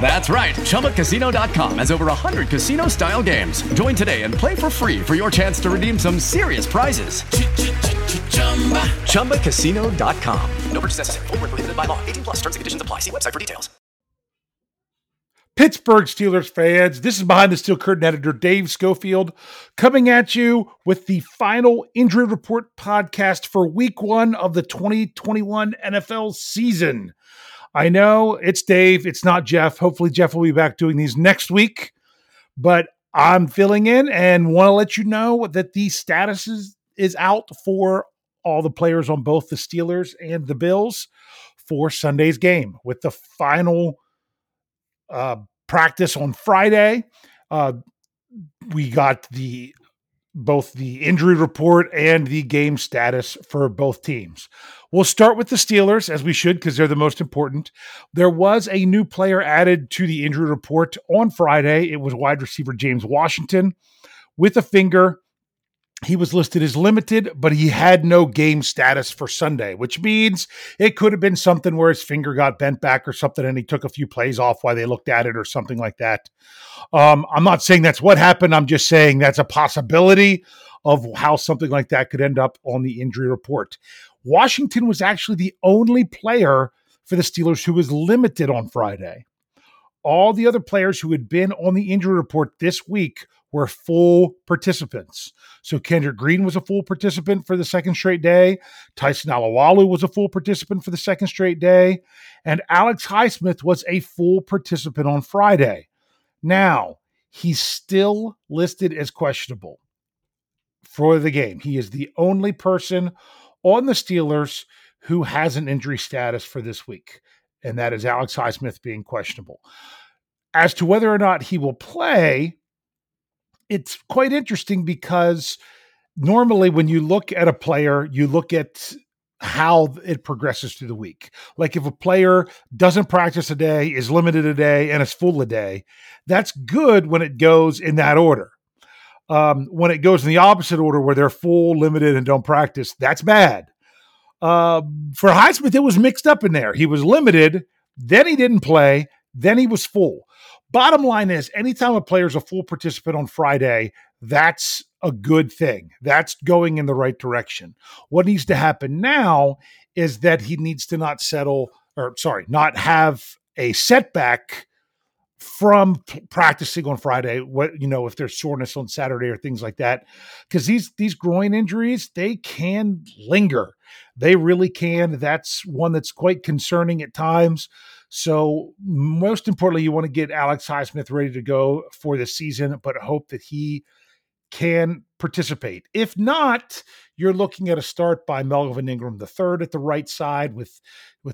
That's right. ChumbaCasino.com has over 100 casino-style games. Join today and play for free for your chance to redeem some serious prizes. ChumbaCasino.com. No purchase necessary. Void where prohibited by law. 18+. Terms and conditions apply. See website for details. Pittsburgh Steelers fans, this is Behind the Steel Curtain editor Dave Schofield coming at you with the final injury report podcast for Week 1 of the 2021 NFL season. I know it's Dave, it's not Jeff. Hopefully Jeff will be back doing these next week, but I'm filling in and want to let you know that the status is out for all the players on both the Steelers and the Bills for Sunday's game, with the final practice on Friday. We got both the injury report and the game status for both teams. We'll start with the Steelers, as we should, because they're the most important. There was a new player added to the injury report on Friday. It was wide receiver James Washington with a finger. He was listed as limited, but he had no game status for Sunday, which means it could have been something where his finger got bent back or something, and he took a few plays off while they looked at it or something like that. I'm not saying that's what happened. I'm just saying that's a possibility of how something like that could end up on the injury report. Washington was actually the only player for the Steelers who was limited on Friday. All the other players who had been on the injury report this week were full participants. So Kendrick Green was a full participant for the second straight day. Tyson Alualu was a full participant for the second straight day. And Alex Highsmith was a full participant on Friday. Now, he's still listed as questionable for the game. He is the only person on the Steelers who has an injury status for this week, and that is Alex Highsmith being questionable. As to whether or not he will play, it's quite interesting because normally when you look at a player, you look at how it progresses through the week. Like if a player doesn't practice a day, is limited a day, and is full a day, that's good when it goes in that order. When it goes in the opposite order where they're full, limited, and don't practice, that's bad. For Highsmith, it was mixed up in there. He was limited, then he didn't play, then he was full. Bottom line is, anytime a player is a full participant on Friday, that's a good thing. That's going in the right direction. What needs to happen now is that he needs to not have a setback from practicing on Friday. What, you know, if there's soreness on Saturday or things like that, because these groin injuries, they can linger. They really can. That's one that's quite concerning at times. So most importantly, you want to get Alex Highsmith ready to go for the season, but hope that he can participate. If not, you're looking at a start by Melvin Ingram III at the right side with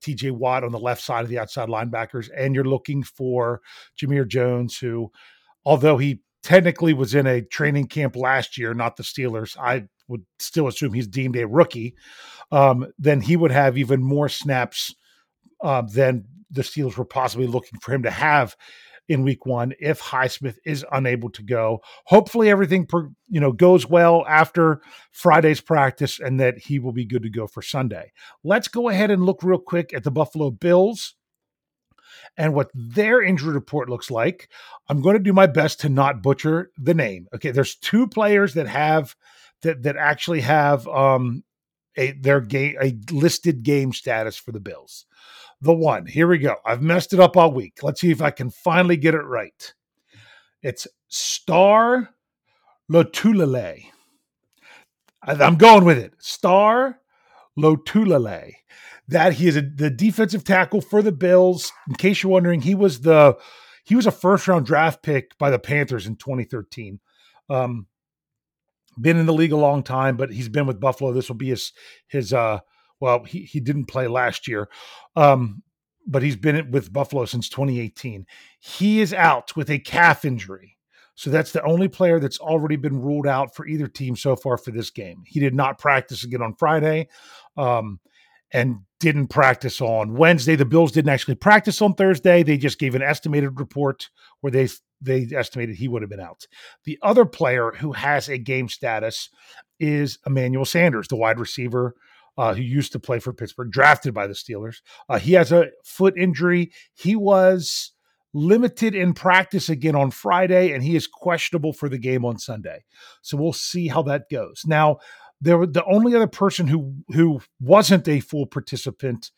T.J. Watt on the left side of the outside linebackers. And you're looking for Jameer Jones, who, although he technically was in a training camp last year, not the Steelers, I would still assume he's deemed a rookie, then he would have even more snaps than the Steelers were possibly looking for him to have in week one if Highsmith is unable to go. Hopefully everything goes well after Friday's practice and that he will be good to go for Sunday. Let's go ahead and look real quick at the Buffalo Bills and what their injury report looks like. I'm going to do my best to not butcher the name. Okay, there's two players that actually have a listed game status for the Bills. The one, here we go. I've messed it up all week. Let's see if I can finally get it right. It's Star Lotulelei. I'm going with it. Star Lotulelei. That he is the defensive tackle for the Bills. In case you're wondering, he was a first round draft pick by the Panthers in 2013. Been in the league a long time, but he's been with Buffalo. This will be he didn't play last year, but he's been with Buffalo since 2018. He is out with a calf injury. So that's the only player that's already been ruled out for either team so far for this game. He did not practice again on Friday and didn't practice on Wednesday. The Bills didn't actually practice on Thursday. They just gave an estimated report where they estimated he would have been out. The other player who has a game status is Emmanuel Sanders, the wide receiver who used to play for Pittsburgh, drafted by the Steelers. He has a foot injury. He was limited in practice again on Friday, and he is questionable for the game on Sunday. So we'll see how that goes. Now, the only other person who wasn't a full participant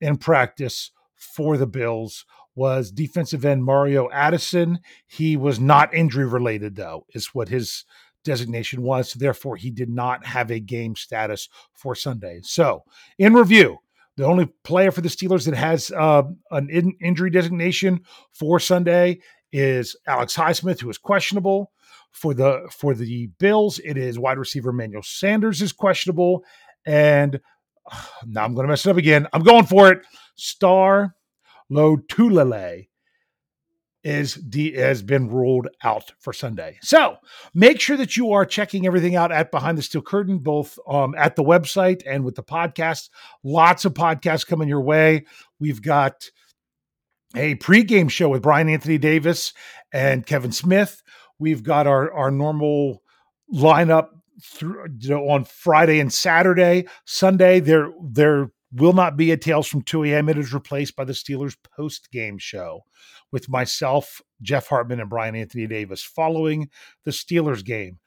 in practice for the Bills was defensive end Mario Addison. He was not injury-related, though, is what his designation was. Therefore, he did not have a game status for Sunday. So, in review, the only player for the Steelers that has an injury designation for Sunday is Alex Highsmith, who is questionable. For the Bills, it is wide receiver Emmanuel Sanders is questionable. And now I'm going to mess it up again. I'm going for it. Star Lotulelei has been ruled out for Sunday. So make sure that you are checking everything out at Behind the Steel Curtain, both at the website and with the podcast. Lots of podcasts coming your way. We've got a pregame show with Brian Anthony Davis and Kevin Smith. We've got our normal lineup on Friday and Saturday. Sunday, there will not be a Tales from 2 a.m. It is replaced by the Steelers post-game show with myself, Jeff Hartman, and Brian Anthony Davis following the Steelers game.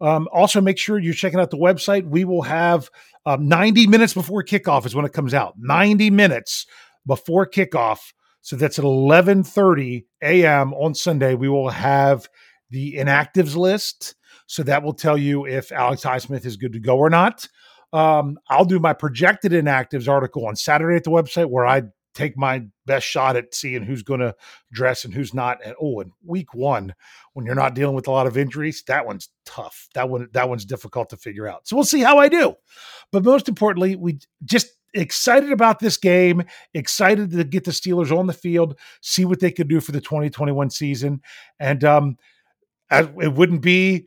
Also, make sure you're checking out the website. We will have 90 minutes before kickoff is when it comes out. 90 minutes before kickoff. So that's at 11:30 a.m. on Sunday. We will have the inactives list. So that will tell you if Alex Highsmith is good to go or not. I'll do my projected inactives article on Saturday at the website where I take my best shot at seeing who's going to dress and who's not. And week one, when you're not dealing with a lot of injuries, that one's tough. That one's difficult to figure out. So we'll see how I do. But most importantly, we just excited about this game, excited to get the Steelers on the field, see what they could do for the 2021 season. And it wouldn't be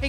Hey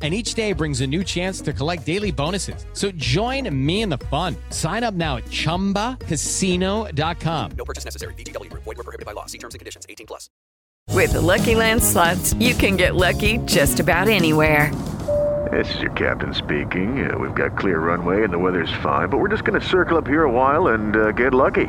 And each day brings a new chance to collect daily bonuses. So join me in the fun. Sign up now at ChumbaCasino.com. No purchase necessary. VGW Group. Void where prohibited by law. See terms and conditions. 18+. With the Lucky Land Slots, you can get lucky just about anywhere. This is your captain speaking. We've got clear runway and the weather's fine, but we're just going to circle up here a while and get lucky.